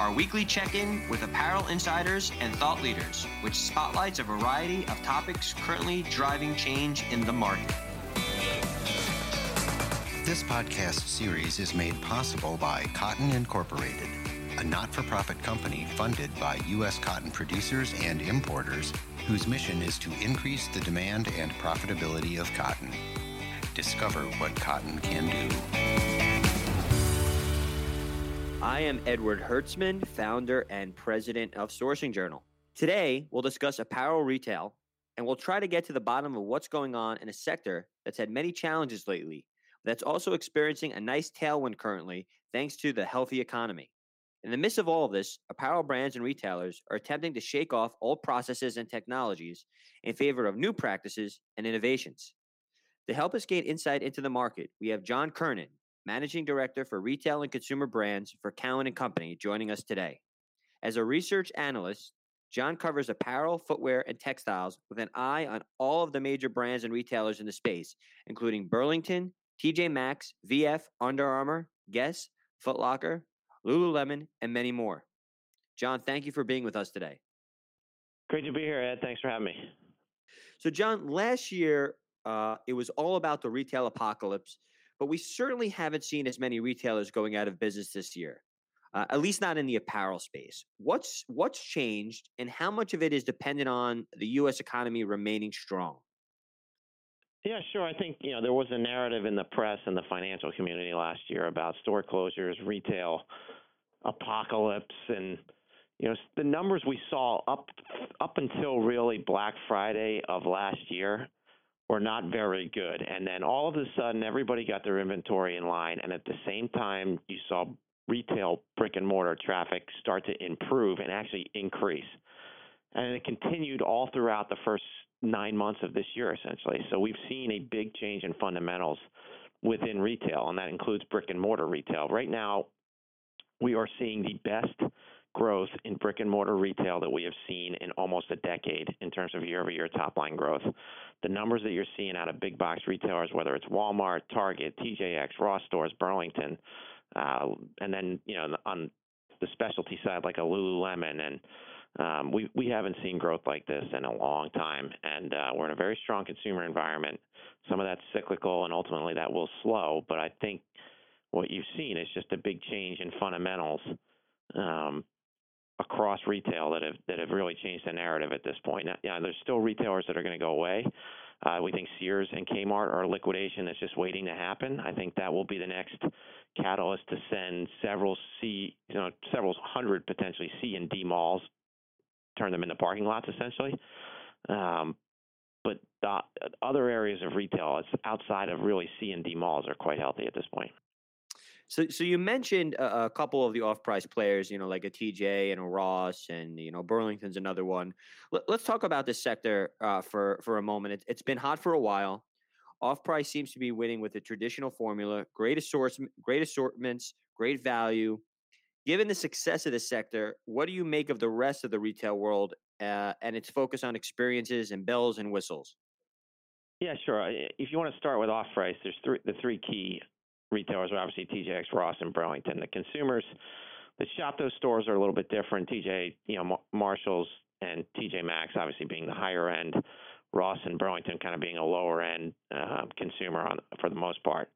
our weekly check-in with apparel insiders and thought leaders, which spotlights a variety of topics currently driving change in the market. This podcast series is made possible by Cotton Incorporated, a not-for-profit company funded by U.S. cotton producers and importers whose mission is to increase the demand and profitability of cotton. Discover what cotton can do. I am Edward Hertzman, founder and president of Sourcing Journal. Today, we'll discuss apparel retail, and we'll try to get to the bottom of what's going on in a sector that's had many challenges lately, that's also experiencing a nice tailwind currently, thanks to the healthy economy. In the midst of all of this, apparel brands and retailers are attempting to shake off old processes and technologies in favor of new practices and innovations. To help us gain insight into the market, we have John Kernan, Managing Director for Retail and Consumer Brands for Cowen and Company, joining us today. As a research analyst, John covers apparel, footwear, and textiles with an eye on all of the major brands and retailers in the space, including Burlington, TJ Maxx, VF, Under Armour, Guess, Foot Locker, Lululemon, and many more. John, thank you for being with us today. Great to be here, Ed. Thanks for having me. So, John, last year, it was all about the retail apocalypse, but we certainly haven't seen as many retailers going out of business this year, at least not in the apparel space. What's changed, and how much of it is dependent on the U.S. economy remaining strong? Yeah, sure. I think, there was a narrative in the press and the financial community last year about store closures, retail apocalypse, and the numbers we saw up until really Black Friday of last year were not very good. And then all of a sudden, everybody got their inventory in line. And at the same time, you saw retail brick and mortar traffic start to improve and actually increase. And it continued all throughout the first 9 months of this year, essentially. So we've seen a big change in fundamentals within retail, and that includes brick and mortar retail. Right now, we are seeing the best growth in brick and mortar retail that we have seen in almost a decade in terms of year-over-year top-line growth. The numbers that you're seeing out of big box retailers, whether it's Walmart, Target, TJX, Ross Stores, Burlington, and then on the specialty side like a Lululemon, and we haven't seen growth like this in a long time. And we're in a very strong consumer environment. Some of that's cyclical, and ultimately that will slow. But I think what you've seen is just a big change in fundamentals across retail that have really changed the narrative at this point. Now, there's still retailers that are going to go away. We think Sears and Kmart are a liquidation that's just waiting to happen. I think that will be the next catalyst to send several hundred potentially C and D malls, turn them into parking lots essentially. But the other areas of retail outside of really C and D malls are quite healthy at this point. So you mentioned a couple of the off-price players, like a TJ and a Ross, and Burlington's another one. Let's talk about this sector for a moment. It's been hot for a while. Off-price seems to be winning with the traditional formula: great assortments, great value. Given the success of this sector, what do you make of the rest of the retail world and its focus on experiences and bells and whistles? Yeah, sure. If you want to start with off-price, there's the three key retailers are obviously TJX, Ross, and Burlington. The consumers that shop those stores are a little bit different. TJ, Marshalls and TJ Maxx obviously being the higher end, Ross and Burlington kind of being a lower end consumer for the most part.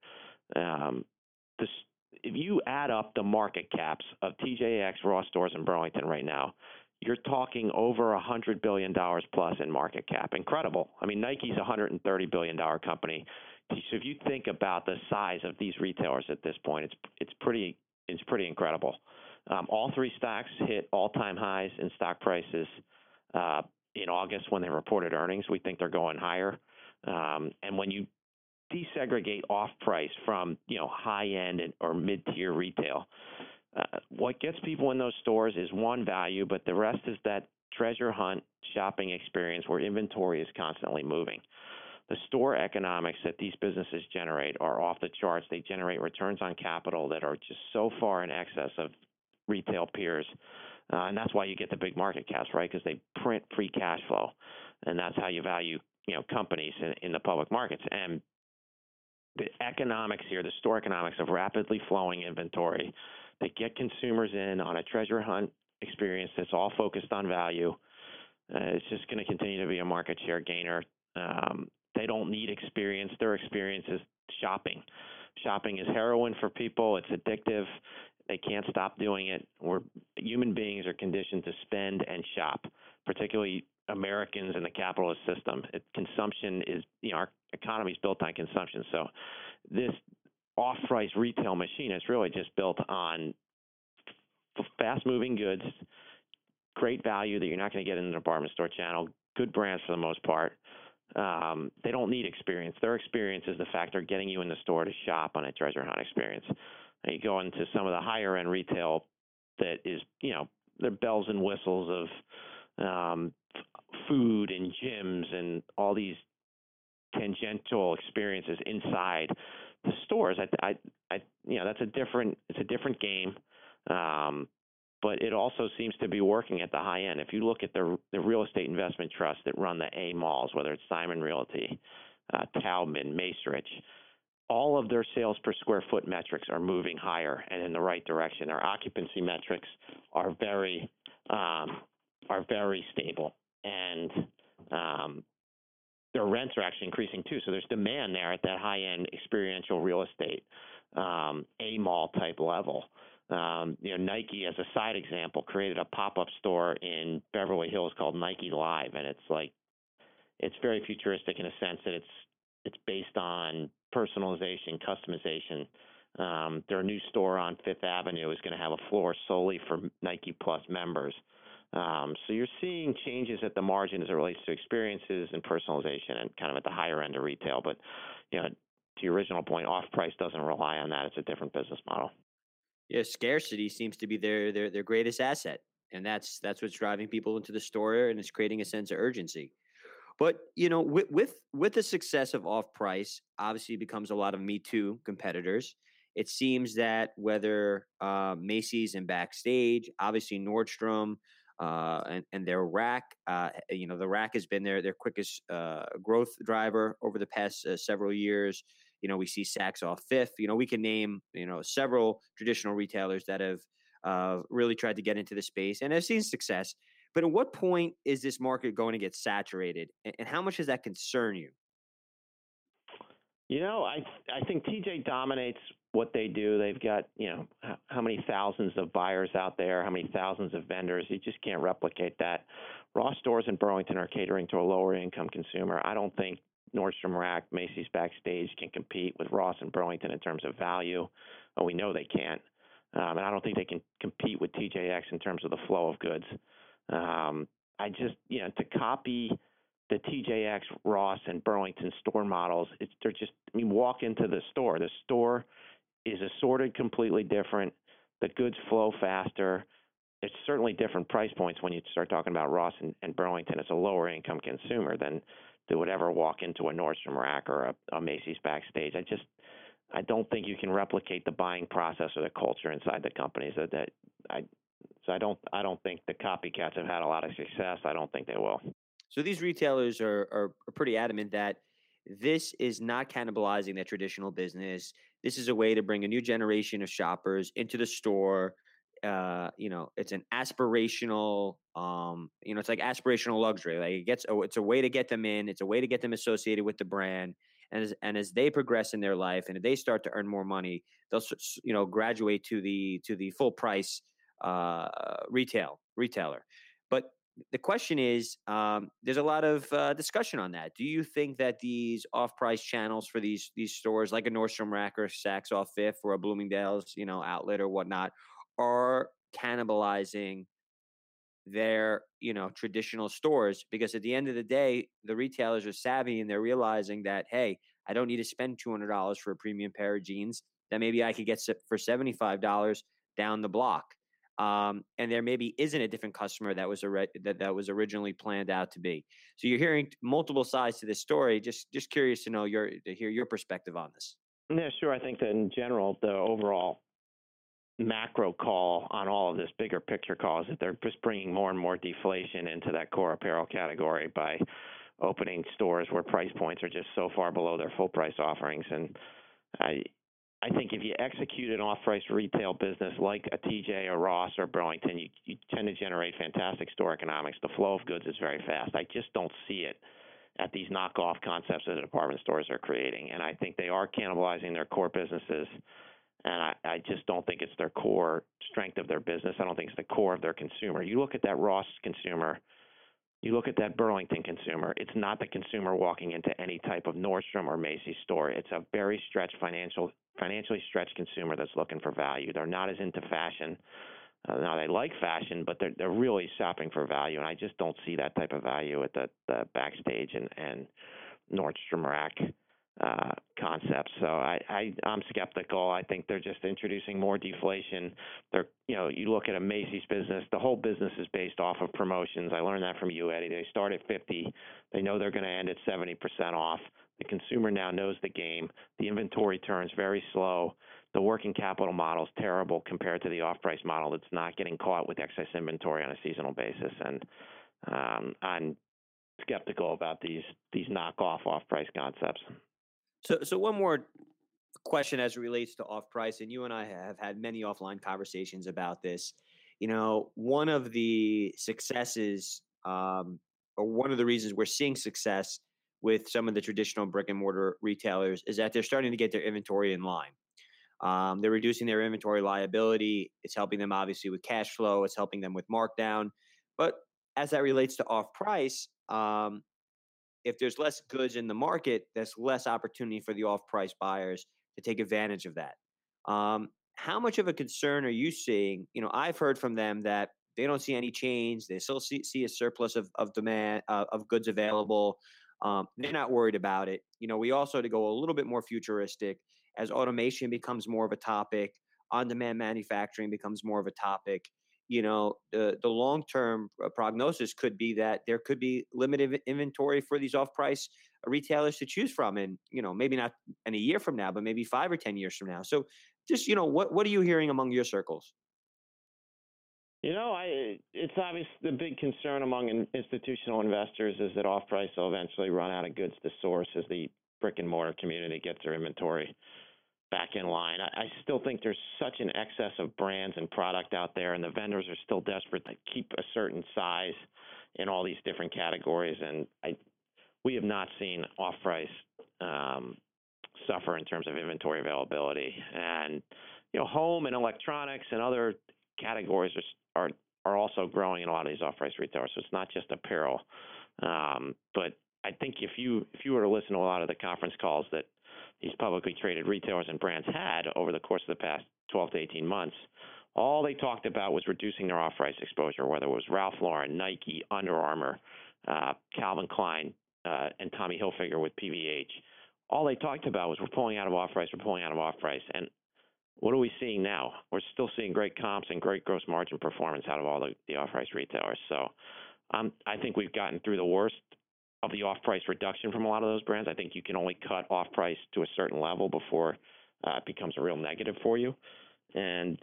If you add up the market caps of TJX, Ross Stores, and Burlington right now, you're talking over $100 billion plus in market cap. Incredible. I mean, Nike's a $130 billion company. So if you think about the size of these retailers at this point, it's pretty incredible. All three stocks hit all-time highs in stock prices in August when they reported earnings. We think they're going higher. And when you desegregate off-price from high-end or mid-tier retail, what gets people in those stores is one, value, but the rest is that treasure hunt shopping experience where inventory is constantly moving. The store economics that these businesses generate are off the charts. They generate returns on capital that are just so far in excess of retail peers. And that's why you get the big market caps, right? Because they print free cash flow. And that's how you value, companies in the public markets. And the economics here, the store economics of rapidly flowing inventory, they get consumers in on a treasure hunt experience that's all focused on value. It's just going to continue to be a market share gainer. They don't need experience. Their experience is shopping. Shopping is heroin for people. It's addictive. They can't stop doing it. Human beings are conditioned to spend and shop, particularly Americans in the capitalist system. Consumption is, our economy is built on consumption. So this off-price retail machine is really just built on fast-moving goods, great value that you're not going to get in the department store channel, good brands for the most part. They don't need experience. Their experience is the fact they're getting you in the store to shop on a treasure hunt experience. And you go into some of the higher-end retail that is, they're bells and whistles of food and gyms and all these tangential experiences inside the stores. That's a different game, but it also seems to be working at the high end. If you look at the real estate investment trusts that run the A malls, whether it's Simon Realty, Taubman, Macerich, all of their sales per square foot metrics are moving higher and in the right direction. Their occupancy metrics are very stable, and their rents are actually increasing too. So there's demand there at that high-end experiential real estate, A-mall type level. Nike, as a side example, created a pop-up store in Beverly Hills called Nike Live, and it's very futuristic in a sense that it's based on personalization, customization. Their new store on Fifth Avenue is going to have a floor solely for Nike Plus members. So you're seeing changes at the margin as it relates to experiences and personalization and kind of at the higher end of retail. But, to your original point, off-price doesn't rely on that. It's a different business model. Yeah, scarcity seems to be their greatest asset. And that's what's driving people into the store, and it's creating a sense of urgency. But, with the success of off-price, obviously becomes a lot of Me Too competitors. It seems that whether Macy's and Backstage, obviously Nordstrom, and their rack, the rack has been their quickest growth driver over the past several years. We see Saks Off Fifth. We can name several traditional retailers that have really tried to get into the space and have seen success. But at what point is this market going to get saturated, and how much does that concern you? I think TJ dominates what they do. They've got, how many thousands of buyers out there, how many thousands of vendors. You just can't replicate that. Ross Stores in Burlington are catering to a lower income consumer. I don't think Nordstrom Rack, Macy's, Backstage can compete with Ross and Burlington in terms of value. Oh, we know they can't. And I don't think they can compete with TJX in terms of the flow of goods. To copy the TJX, Ross, and Burlington store models, walk into the store. The store is assorted completely different. The goods flow faster. It's certainly different price points when you start talking about Ross and Burlington. It's a lower income consumer than they would ever walk into a Nordstrom Rack or a Macy's Backstage. I don't think you can replicate the buying process or the culture inside the companies. I don't think the copycats have had a lot of success. I don't think they will. So these retailers are pretty adamant that this is not cannibalizing their traditional business. This is a way to bring a new generation of shoppers into the store. You know, it's an aspirational, you know, it's like aspirational luxury. Like it gets, it's a way to get them in. It's a way to get them associated with the brand. And as they progress in their life and they start to earn more money, they'll, you know, graduate to the full price, retailer. But the question is, there's a lot of discussion on that. Do you think that these off-price channels for these stores, like a Nordstrom Rack or Saks Off Fifth or a Bloomingdale's, you know, outlet or whatnot, are cannibalizing their, you know, traditional stores? Because at the end of the day, the retailers are savvy and they're realizing that, hey, I don't need to spend $200 for a premium pair of jeans that maybe I could get for $75 down the block. And there maybe isn't a different customer that was that was originally planned out to be. So you're hearing multiple sides to this story. Just curious to know to hear your perspective on this. Yeah, sure. I think that in general, the overall macro call on all of this bigger picture call is that they're just bringing more and more deflation into that core apparel category by opening stores where price points are just so far below their full price offerings. And I think if you execute an off-price retail business like a TJ or Ross or Burlington, you tend to generate fantastic store economics. The flow of goods is very fast. I just don't see it at these knockoff concepts that the department stores are creating. And I think they are cannibalizing their core businesses. And I just don't think it's their core strength of their business. I don't think it's the core of their consumer. You look at that Ross consumer, you look at that Burlington consumer, it's not the consumer walking into any type of Nordstrom or Macy's store. It's a very stretched financially stretched consumer that's looking for value. They're not as into fashion. Now, they like fashion, but they're really shopping for value, and I just don't see that type of value at the Backstage and Nordstrom Rack concepts. So I'm skeptical. I think they're just introducing more deflation. You look at a Macy's business, the whole business is based off of promotions. I learned that from you, Eddie. They start at 50. They know they're going to end at 70% off. The consumer now knows the game. The inventory turns very slow. The working capital model is terrible compared to the off-price model that's not getting caught with excess inventory on a seasonal basis. And I'm skeptical about these knockoff off-price concepts. So one more question as it relates to off-price, and you and I have had many offline conversations about this. You know, one of the successes, or one of the reasons we're seeing success with some of the traditional brick and mortar retailers is that they're starting to get their inventory in line. They're reducing their inventory liability. It's helping them obviously with cash flow. It's helping them with markdown. But as that relates to off-price, if there's less goods in the market, there's less opportunity for the off-price buyers to take advantage of that. How much of a concern are you seeing? You know, I've heard from them that they don't see any change. They still see a surplus of demand, of goods available. They're not worried about it. You know, we also had to go a little bit more futuristic as automation becomes more of a topic, on-demand manufacturing becomes more of a topic. You know, the long-term prognosis could be that there could be limited inventory for these off-price retailers to choose from. And, you know, maybe not in a year from now, but maybe 5 or 10 years from now. So just, you know, what are you hearing among your circles? You know, it's obvious the big concern among institutional investors is that off-price will eventually run out of goods to source as the brick-and-mortar community gets their inventory back in line. I still think there's such an excess of brands and product out there, and the vendors are still desperate to keep a certain size in all these different categories. And we have not seen off-price suffer in terms of inventory availability. And, you know, home and electronics and other categories are also growing in a lot of these off-price retailers, so it's not just apparel. But I think if you were to listen to a lot of the conference calls that these publicly traded retailers and brands had over the course of the past 12 to 18 months, all they talked about was reducing their off-price exposure, whether it was Ralph Lauren, Nike, Under Armour, Calvin Klein, and Tommy Hilfiger with PVH. All they talked about was we're pulling out of off-price. And what are we seeing now? We're still seeing great comps and great gross margin performance out of all the off-price retailers. So I think we've gotten through the worst of the off-price reduction from a lot of those brands. I think you can only cut off-price to a certain level before it becomes a real negative for you. And,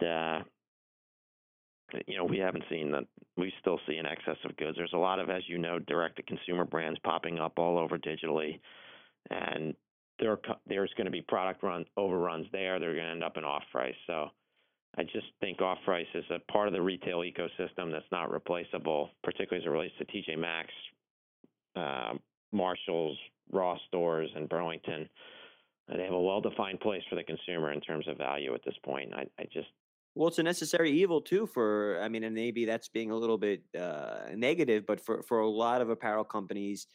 you know, we haven't seen that. We still see an excess of goods. There's a lot of, as you know, direct-to-consumer brands popping up all over digitally. And there's going to be product overruns there. They're going to end up in off-price. So I just think off-price is a part of the retail ecosystem that's not replaceable, particularly as it relates to TJ Maxx, Marshalls, Ross Stores, and Burlington. They have a well-defined place for the consumer in terms of value at this point. Well, it's a necessary evil too for, I mean, and maybe that's being a little bit negative, but for a lot of apparel companies,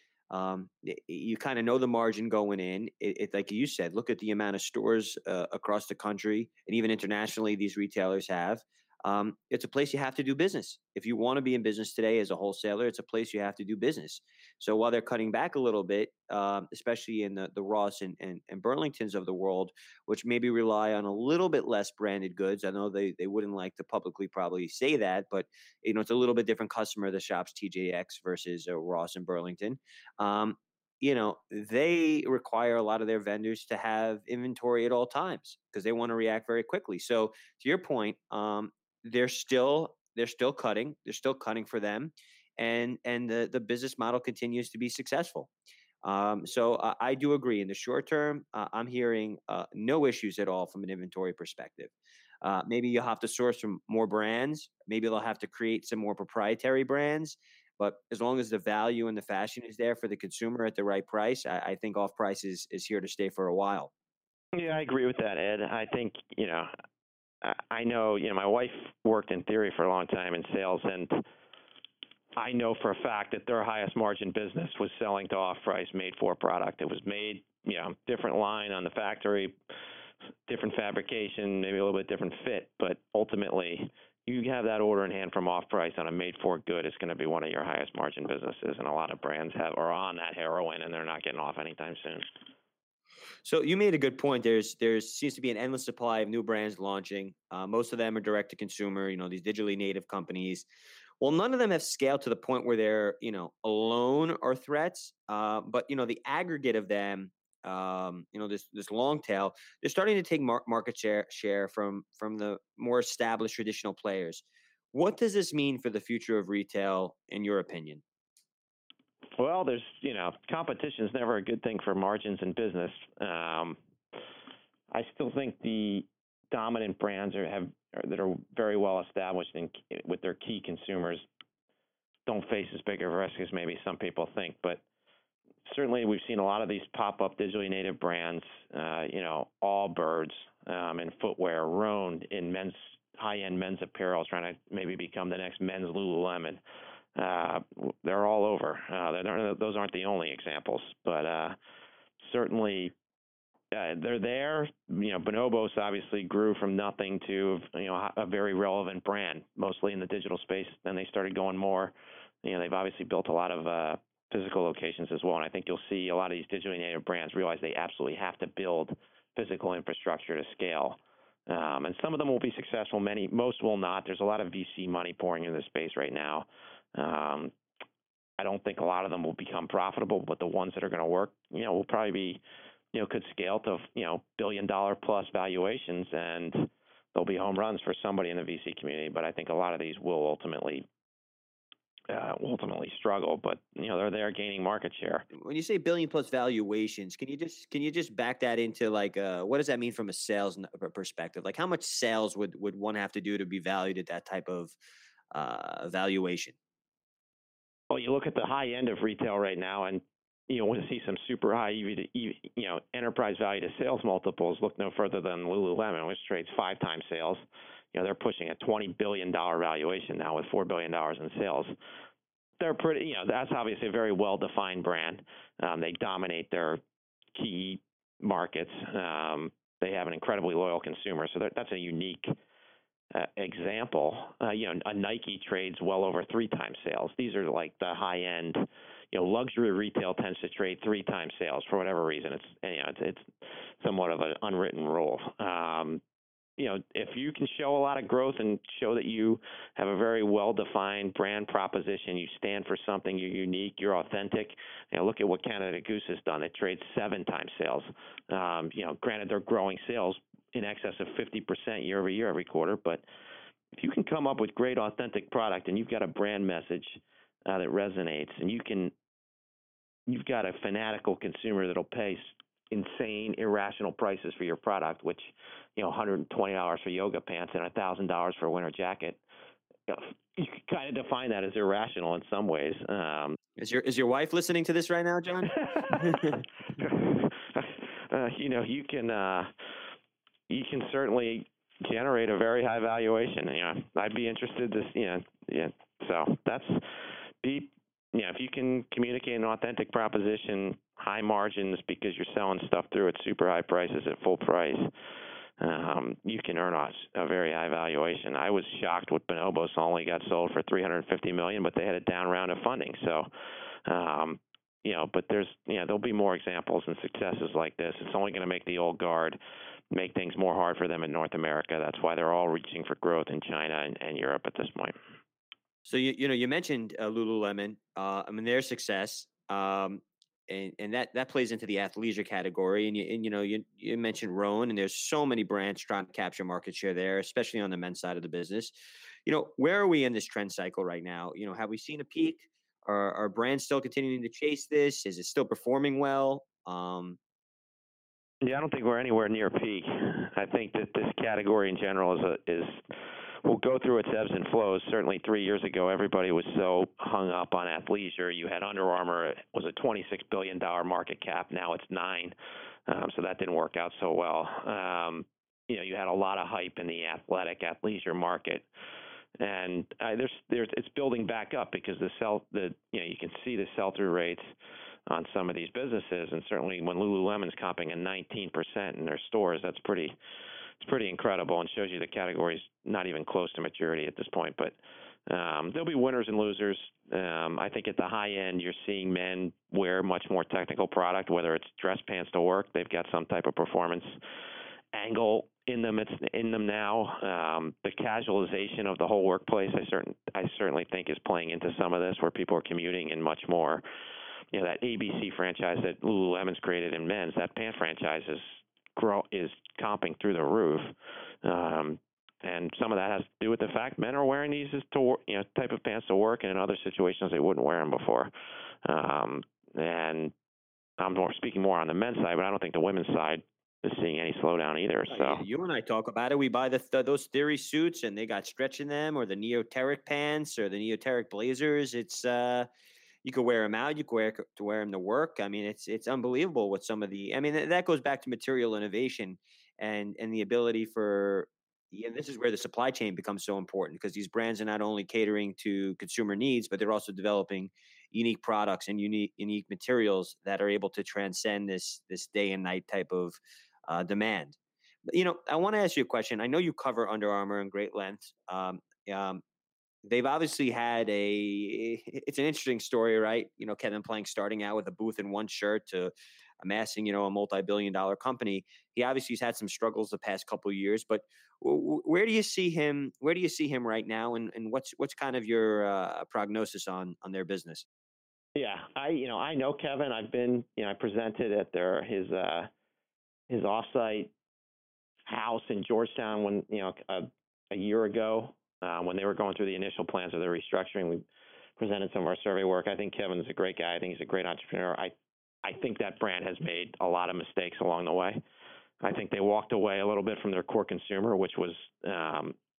you kind of know the margin going in. It, like you said, look at the amount of stores across the country and even internationally these retailers have. It's a place you have to do business. If you want to be in business today as a wholesaler, it's a place you have to do business. So while they're cutting back a little bit, especially in the Ross and Burlingtons of the world, which maybe rely on a little bit less branded goods. I know they wouldn't like to publicly probably say that, but you know, it's a little bit different customer that shops TJX versus Ross and Burlington. You know, they require a lot of their vendors to have inventory at all times because they want to react very quickly. So to your point, they're still cutting for them, and the business model continues to be successful. So I do agree in the short term, I'm hearing no issues at all from an inventory perspective. Maybe you'll have to source from more brands. Maybe they'll have to create some more proprietary brands, but as long as the value and the fashion is there for the consumer at the right price, I think off price is here to stay for a while. Yeah, I agree with that, Ed. I think, I know, my wife worked in Theory for a long time in sales, and I know for a fact that their highest margin business was selling to off-price made-for product. It was made, different line on the factory, different fabrication, maybe a little bit different fit, but ultimately you have that order in hand from off-price on a made-for good is going to be one of your highest margin businesses, and a lot of brands are on that heroin, and they're not getting off anytime soon. So you made a good point. There seems to be an endless supply of new brands launching. Most of them are direct to consumer, these digitally native companies. Well, none of them have scaled to the point where they're, alone or threats. But, the aggregate of them, this long tail, they're starting to take market share from the more established traditional players. What does this mean for the future of retail, in your opinion? Well, there's, competition is never a good thing for margins in business. I still think the dominant brands that are very well established and with their key consumers don't face as big of a risk as maybe some people think. But certainly we've seen a lot of these pop-up digitally native brands, Allbirds in footwear, Roan in high-end men's apparel, trying to maybe become the next men's Lululemon. They're all over. Those aren't the only examples, but certainly they're there. Bonobos obviously grew from nothing to a very relevant brand, mostly in the digital space. Then they started going more. They've obviously built a lot of physical locations as well, and I think you'll see a lot of these digitally native brands realize they absolutely have to build physical infrastructure to scale. And some of them will be successful. Most will not. There's a lot of VC money pouring into the space right now. I don't think a lot of them will become profitable, but the ones that are going to work, will probably be, could scale to, $1 billion plus valuations, and they'll be home runs for somebody in the VC community. But I think a lot of these will ultimately struggle, but they're there gaining market share. When you say billion plus valuations, can you just back that into like what does that mean from a sales perspective? Like how much sales would one have to do to be valued at that type of valuation? Well, you look at the high end of retail right now, and want to see some super high EV to EV, enterprise value to sales multiples. Look no further than Lululemon, which trades 5 times sales. They're pushing a $20 billion valuation now with $4 billion in sales. They're pretty. That's obviously a very well-defined brand. They dominate their key markets. They have an incredibly loyal consumer, so that's a unique example. A Nike trades well over 3 times sales. These are like the high end. Luxury retail tends to trade 3 times sales for whatever reason. It's somewhat of an unwritten rule. If you can show a lot of growth and show that you have a very well-defined brand proposition, you stand for something, you're unique, you're authentic. Look at what Canada Goose has done. It trades 7 times sales. Granted, they're growing sales in excess of 50% year over year every quarter, but if you can come up with great authentic product and you've got a brand message that resonates, and you've got a fanatical consumer that'll pay insane, irrational prices for your product, which, you know, $120 for yoga pants and $1,000 for a winter jacket. You kind of define that as irrational in some ways. Is your wife listening to this right now, John? You know, you can certainly generate a very high valuation. You know, I'd be interested to, so that's deep. Yeah, if you can communicate an authentic proposition, high margins because you're selling stuff through at super high prices at full price, you can earn a very high valuation. I was shocked when Bonobos only got sold for $350 million, but they had a down round of funding. So, but there'll be more examples and successes like this. It's only going to make the old guard make things more hard for them in North America. That's why they're all reaching for growth in China and Europe at this point. So, you mentioned Lululemon, their success, and that plays into the athleisure category. And you mentioned Roan, and there's so many brands trying to capture market share there, especially on the men's side of the business. You know, where are we in this trend cycle right now? You know, have we seen a peak? Are brands still continuing to chase this? Is it still performing well? I don't think we're anywhere near peak. I think that this category in general will go through its ebbs and flows. Certainly 3 years ago, everybody was so hung up on athleisure. You had Under Armour, it was a $26 billion market cap. Now it's $9 billion. So that didn't work out so well. You had a lot of hype in the athleisure market. And it's building back up because you can see the sell-through rates on some of these businesses. And certainly when Lululemon's comping at 19% in their stores, that's pretty incredible and shows you the category's not even close to maturity at this point. But there'll be winners and losers. I think at the high end, you're seeing men wear much more technical product, whether it's dress pants to work. They've got some type of performance angle in them. It's in them now. The casualization of the whole workplace, I certainly think, is playing into some of this, where people are commuting in much more. You know, that ABC franchise that Lululemon's created in men's, that pant franchise is comping through the roof, and some of that has to do with the fact men are wearing these type of pants to work, and in other situations they wouldn't wear them before. And I'm speaking more on the men's side, but I don't think the women's side is seeing any slowdown either. So you and I talk about it. We buy those Theory suits, and they got stretch in them, or the neoteric pants, or the neoteric blazers. It's you could wear them out. You could wear them to work. I mean, it's unbelievable what some of the. I mean, that goes back to material innovation and the ability for. And this is where the supply chain becomes so important, because these brands are not only catering to consumer needs, but they're also developing unique products and unique materials that are able to transcend this day and night type of. Demand. But, I want to ask you a question. I know you cover Under Armour in great length. They've obviously had it's an interesting story, right? You know, Kevin Plank starting out with a booth and one shirt to amassing, a multi-billion-dollar company. He obviously has had some struggles the past couple of years, but where do you see him? Where do you see him right now? And what's kind of your prognosis on their business? Yeah, I know Kevin. I've been, I presented at his offsite house in Georgetown when, a year ago, when they were going through the initial plans of the restructuring. We presented some of our survey work. I think Kevin's a great guy. I think he's a great entrepreneur. I think that brand has made a lot of mistakes along the way. I think they walked away a little bit from their core consumer, which was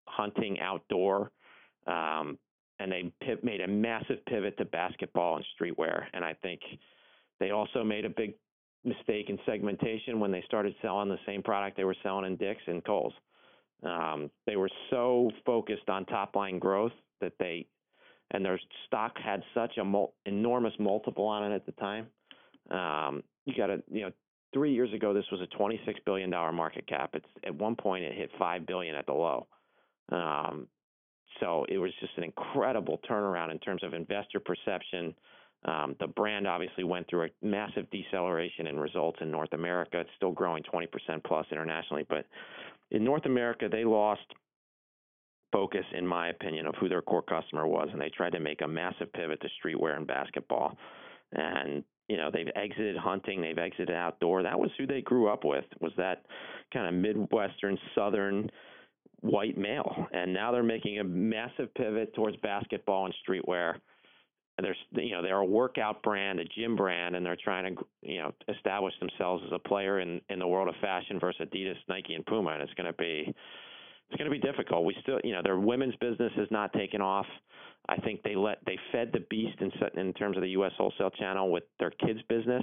hunting outdoor, and they made a massive pivot to basketball and streetwear. And I think they also made a big mistake in segmentation when they started selling the same product they were selling in Dick's and Kohl's. They were so focused on top line growth that their stock had such a enormous multiple on it at the time. 3 years ago, this was a $26 billion market cap. It's at one point it hit $5 billion at the low. So it was just an incredible turnaround in terms of investor perception. The brand obviously went through a massive deceleration in results in North America. It's still growing 20% plus internationally. But in North America, they lost focus, in my opinion, of who their core customer was. And they tried to make a massive pivot to streetwear and basketball. And, they've exited hunting. They've exited outdoor. That was who they grew up with, was that kind of Midwestern, Southern white male. And now they're making a massive pivot towards basketball and streetwear. And there's, you know, they're a workout brand, a gym brand, and they're trying to, you know, establish themselves as a player in the world of fashion versus Adidas, Nike, and Puma. And it's going to be difficult. We still, you know, their women's business has not taken off. I think they fed the beast in terms of the U.S. wholesale channel with their kids business,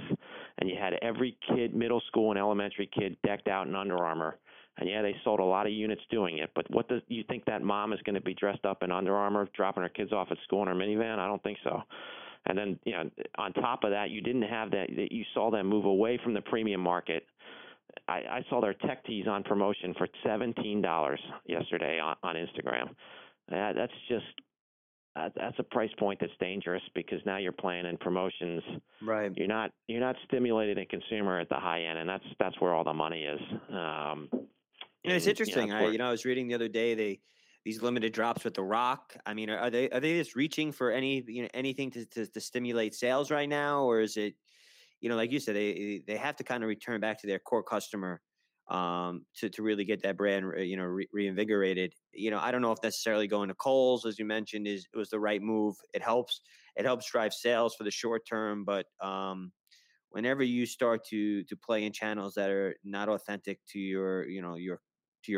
and you had every kid, middle school and elementary kid, decked out in Under Armour. And yeah, they sold a lot of units doing it, but what do you think that mom is going to be dressed up in Under Armour, dropping her kids off at school in her minivan? I don't think so. And then, you know, on top of that, you didn't have that. You saw them move away from the premium market. I saw their tech tees on promotion for $17 yesterday on Instagram. That's just that's a price point that's dangerous, because now you're playing in promotions. Right. You're not stimulating a consumer at the high end, and that's where all the money is. And it's interesting. I was reading the other day these limited drops with The Rock. I mean, are they just reaching for anything to stimulate sales right now, or is it, you know, like you said, they have to kind of return back to their core customer to really get that brand reinvigorated. You know, I don't know if necessarily going to Kohl's, as you mentioned, was the right move. It helps drive sales for the short term, but whenever you start to play in channels that are not authentic to your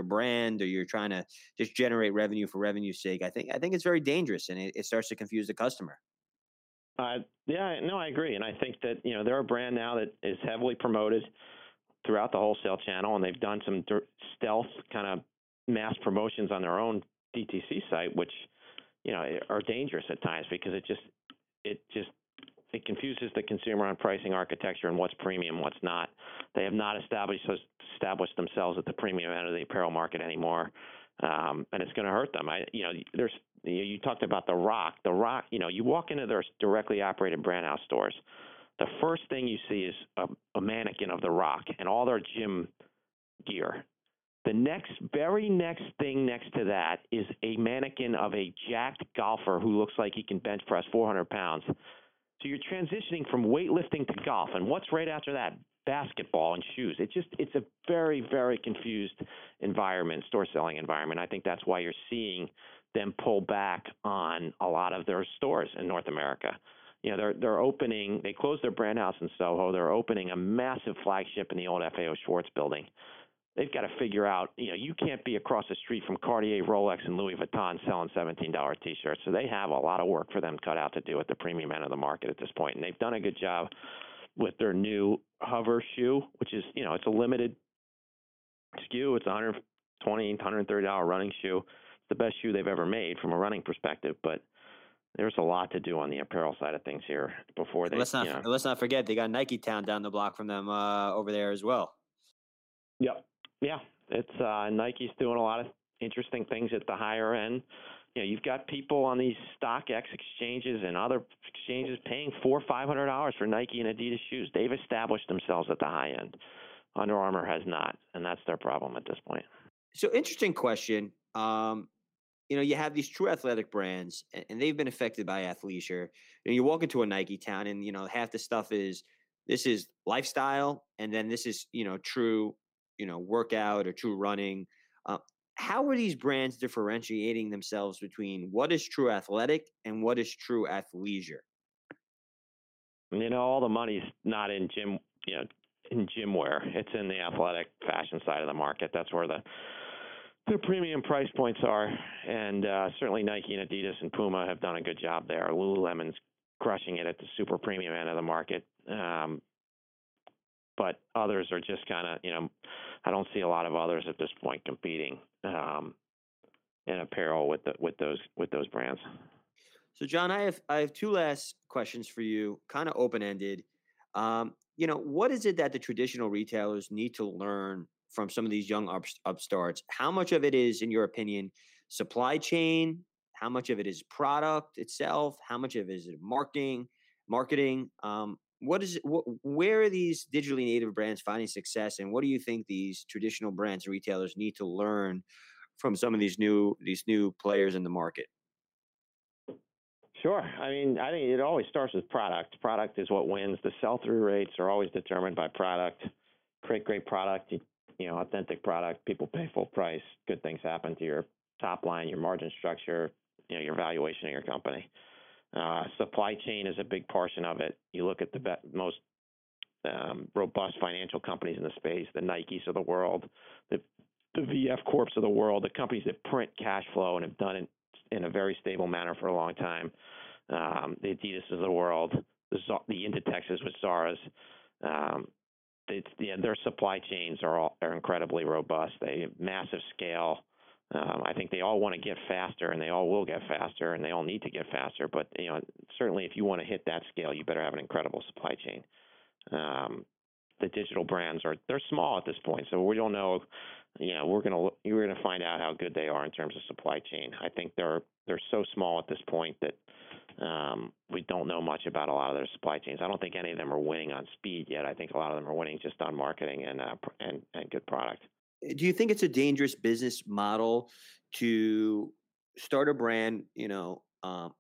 brand, or you're trying to just generate revenue for revenue's sake, I think it's very dangerous, and it starts to confuse the customer. I agree. And I think that, you know, they're a brand now that is heavily promoted throughout the wholesale channel, and they've done some stealth kind of mass promotions on their own DTC site, which, you know, are dangerous at times, because it confuses the consumer on pricing architecture and what's premium, what's not. They have not established themselves at the premium end of the apparel market anymore, and it's going to hurt them. You talked about The Rock. The Rock, you know, you walk into their directly operated brand house stores, the first thing you see is a mannequin of The Rock and all their gym gear. The very next thing next to that is a mannequin of a jacked golfer who looks like he can bench press 400 pounds. So you're transitioning from weightlifting to golf, and what's right after that? Basketball and shoes. It's a very, very confused environment, store selling environment. I think that's why you're seeing them pull back on a lot of their stores in North America. You know, they closed their brand house in Soho. They're opening a massive flagship in the old FAO Schwartz building. They've got to figure out, you know, you can't be across the street from Cartier, Rolex, and Louis Vuitton selling $17 T-shirts. So they have a lot of work for them cut out to do at the premium end of the market at this point. And they've done a good job with their new Hover shoe, which is, you know, it's a limited SKU. It's $120, $130 running shoe. It's the best shoe they've ever made from a running perspective, but there's a lot to do on the apparel side of things here before they. Let's not forget they got Nike Town down the block from them over there as well. Yep. Yeah, it's Nike's doing a lot of interesting things at the higher end. You know, you've got people on these StockX exchanges and other exchanges paying $400 or $500 for Nike and Adidas shoes. They've established themselves at the high end. Under Armour has not, and that's their problem at this point. So, interesting question. You know, you have these true athletic brands, and they've been affected by athleisure. And you walk into a Nike Town, and, you know, half the stuff is, this is lifestyle, and then this is, you know, true, you know, workout or true running. How are these brands differentiating themselves between what is true athletic and what is true athleisure? You know, all the money's not in gym, you know, in gym wear. It's in the athletic fashion side of the market. That's where the premium price points are, and certainly Nike and Adidas and Puma have done a good job there. Lululemon's crushing it at the super premium end of the market, but others are just kind of, you know, I don't see a lot of others at this point competing in apparel with those brands. So, John, I have two last questions for you, kind of open ended. You know, what is it that the traditional retailers need to learn from some of these young upstarts? How much of it is, in your opinion, supply chain? How much of it is product itself? How much of it is marketing? Where are these digitally native brands finding success? And what do you think these traditional brands and retailers need to learn from some of these new players in the market? Sure. I mean, I think it always starts with product. Product is what wins. The sell-through rates are always determined by product. Create great product. You know, authentic product, people pay full price, good things happen to your top line, your margin structure, you know, your valuation of your company. Supply chain is a big portion of it. You look at the most robust financial companies in the space, the Nikes of the world, the VF Corps of the world, the companies that print cash flow and have done it in a very stable manner for a long time, the Adidas of the world, the Inditexes with Zara's. Their supply chains are incredibly robust. They have massive scale. I think they all want to get faster, and they all will get faster, and they all need to get faster. But certainly if you want to hit that scale, you better have an incredible supply chain. The digital brands they're small at this point, so we don't know. You're gonna find out how good they are in terms of supply chain. I think they're so small at this point that we don't know much about a lot of their supply chains. I don't think any of them are winning on speed yet. I think a lot of them are winning just on marketing and good product. Do you think it's a dangerous business model to start a brand,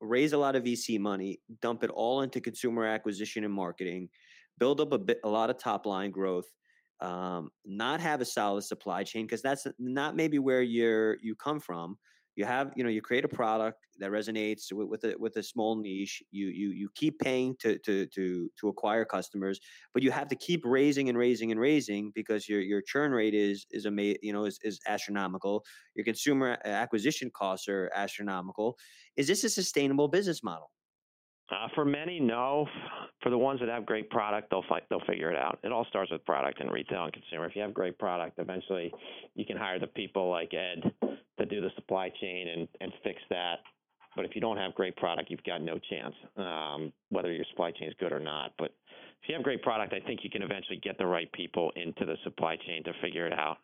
raise a lot of VC money, dump it all into consumer acquisition and marketing, build up a lot of top line growth, not have a solid supply chain? Because that's not maybe where you come from. You have, you create a product that resonates with a small niche. You keep paying to acquire customers, but you have to keep raising because your churn rate is astronomical. Your consumer acquisition costs are astronomical. Is this a sustainable business model? For many, no. For the ones that have great product, they'll figure it out. It all starts with product and retail and consumer. If you have great product, eventually you can hire the people like Ed to do the supply chain and fix that. But if you don't have great product, you've got no chance, whether your supply chain is good or not. But if you have great product, I think you can eventually get the right people into the supply chain to figure it out.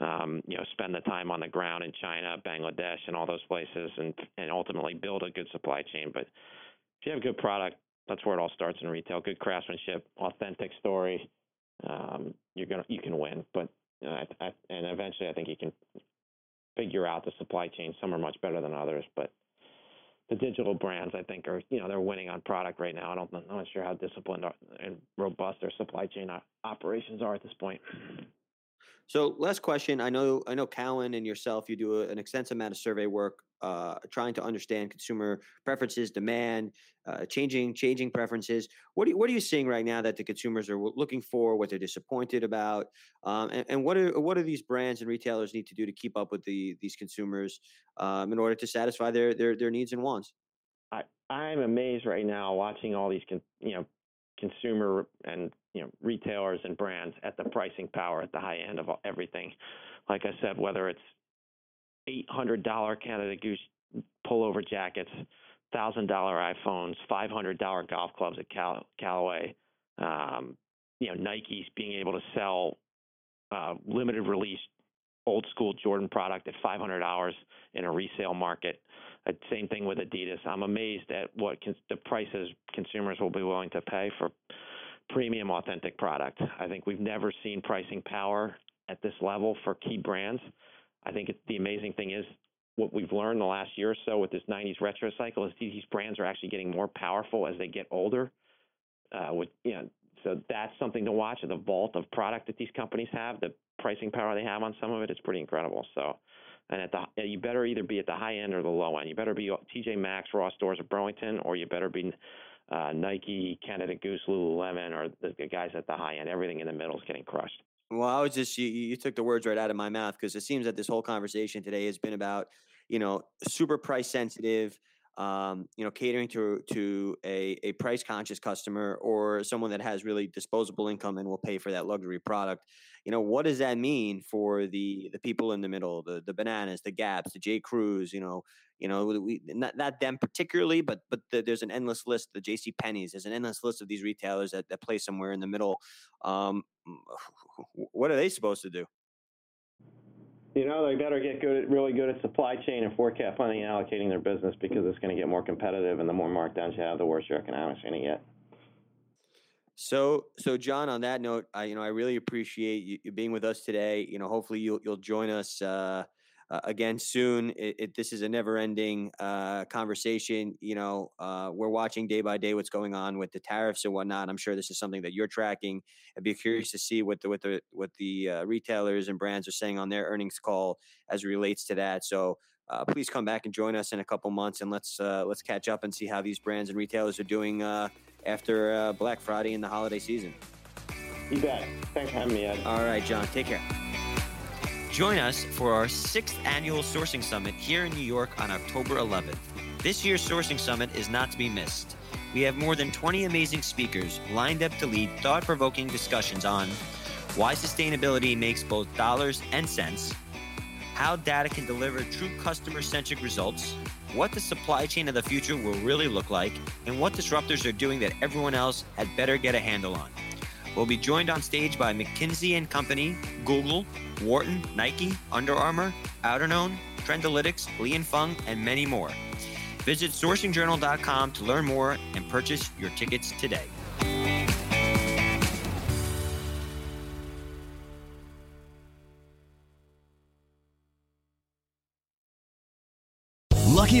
Spend the time on the ground in China, Bangladesh, and all those places, and ultimately build a good supply chain. But if you have good product, that's where it all starts in retail. Good craftsmanship, authentic story. You can win, but and eventually, I think you can figure out the supply chain. Some are much better than others, but the digital brands, I think, are they're winning on product right now. I'm not sure how disciplined and robust their supply chain operations are at this point. So, last question. I know Cowen and yourself, you do an extensive amount of survey work, trying to understand consumer preferences, demand, changing preferences. What are you seeing right now that the consumers are looking for, what they're disappointed about, and what do these brands and retailers need to do to keep up with these consumers in order to satisfy their needs and wants? I'm amazed right now watching all these consumer and retailers and brands at the pricing power at the high end of everything. Like I said, whether it's $800 Canada Goose pullover jackets, $1,000 iPhones, $500 golf clubs at Callaway. Nike's being able to sell limited release old school Jordan product at $500 in a resale market. Same thing with Adidas. I'm amazed at what the prices consumers will be willing to pay for premium authentic product. I think we've never seen pricing power at this level for key brands. I think the amazing thing is what we've learned the last year or so with this 90s retro cycle is these brands are actually getting more powerful as they get older. So that's something to watch. The vault of product that these companies have, the pricing power they have on some of it, it's pretty incredible. So, and you better either be at the high end or the low end. You better be TJ Maxx, Ross Stores, or Burlington, or you better be Nike, Canada Goose, Lululemon, or the guys at the high end. Everything in the middle is getting crushed. Well, I was just, you took the words right out of my mouth, because it seems that this whole conversation today has been about, super price sensitive, catering to a price conscious customer, or someone that has really disposable income and will pay for that luxury product. What does that mean for the people in the middle, the Bananas, the Gaps, the J. Crews, not them particularly, but there's an endless list, the J.C. Penney's, there's an endless list of these retailers that play somewhere in the middle. What are they supposed to do? They better get really good at supply chain and forecast planning and allocating their business, because it's going to get more competitive, and the more markdowns you have, the worse your economics are going to get. So John, on that note, I really appreciate you being with us today. Hopefully you'll join us again soon. This is a never-ending conversation. We're watching day by day what's going on with the tariffs and whatnot. I'm sure this is something that you're tracking. I'd be curious to see what the retailers and brands are saying on their earnings call as it relates to that. So please come back and join us in a couple months, and let's catch up and see how these brands and retailers are doing after Black Friday and the holiday season. You bet. Thanks for having me, Ed. All right, John. Take care. Join us for our 6th annual Sourcing Summit here in New York on October 11th. This year's Sourcing Summit is not to be missed. We have more than 20 amazing speakers lined up to lead thought-provoking discussions on why sustainability makes both dollars and cents, how data can deliver true customer-centric results, what the supply chain of the future will really look like, and what disruptors are doing that everyone else had better get a handle on. We'll be joined on stage by McKinsey & Company, Google, Wharton, Nike, Under Armour, Outerknown, Trendalytics, Lianfeng, and many more. Visit sourcingjournal.com to learn more and purchase your tickets today. Lucky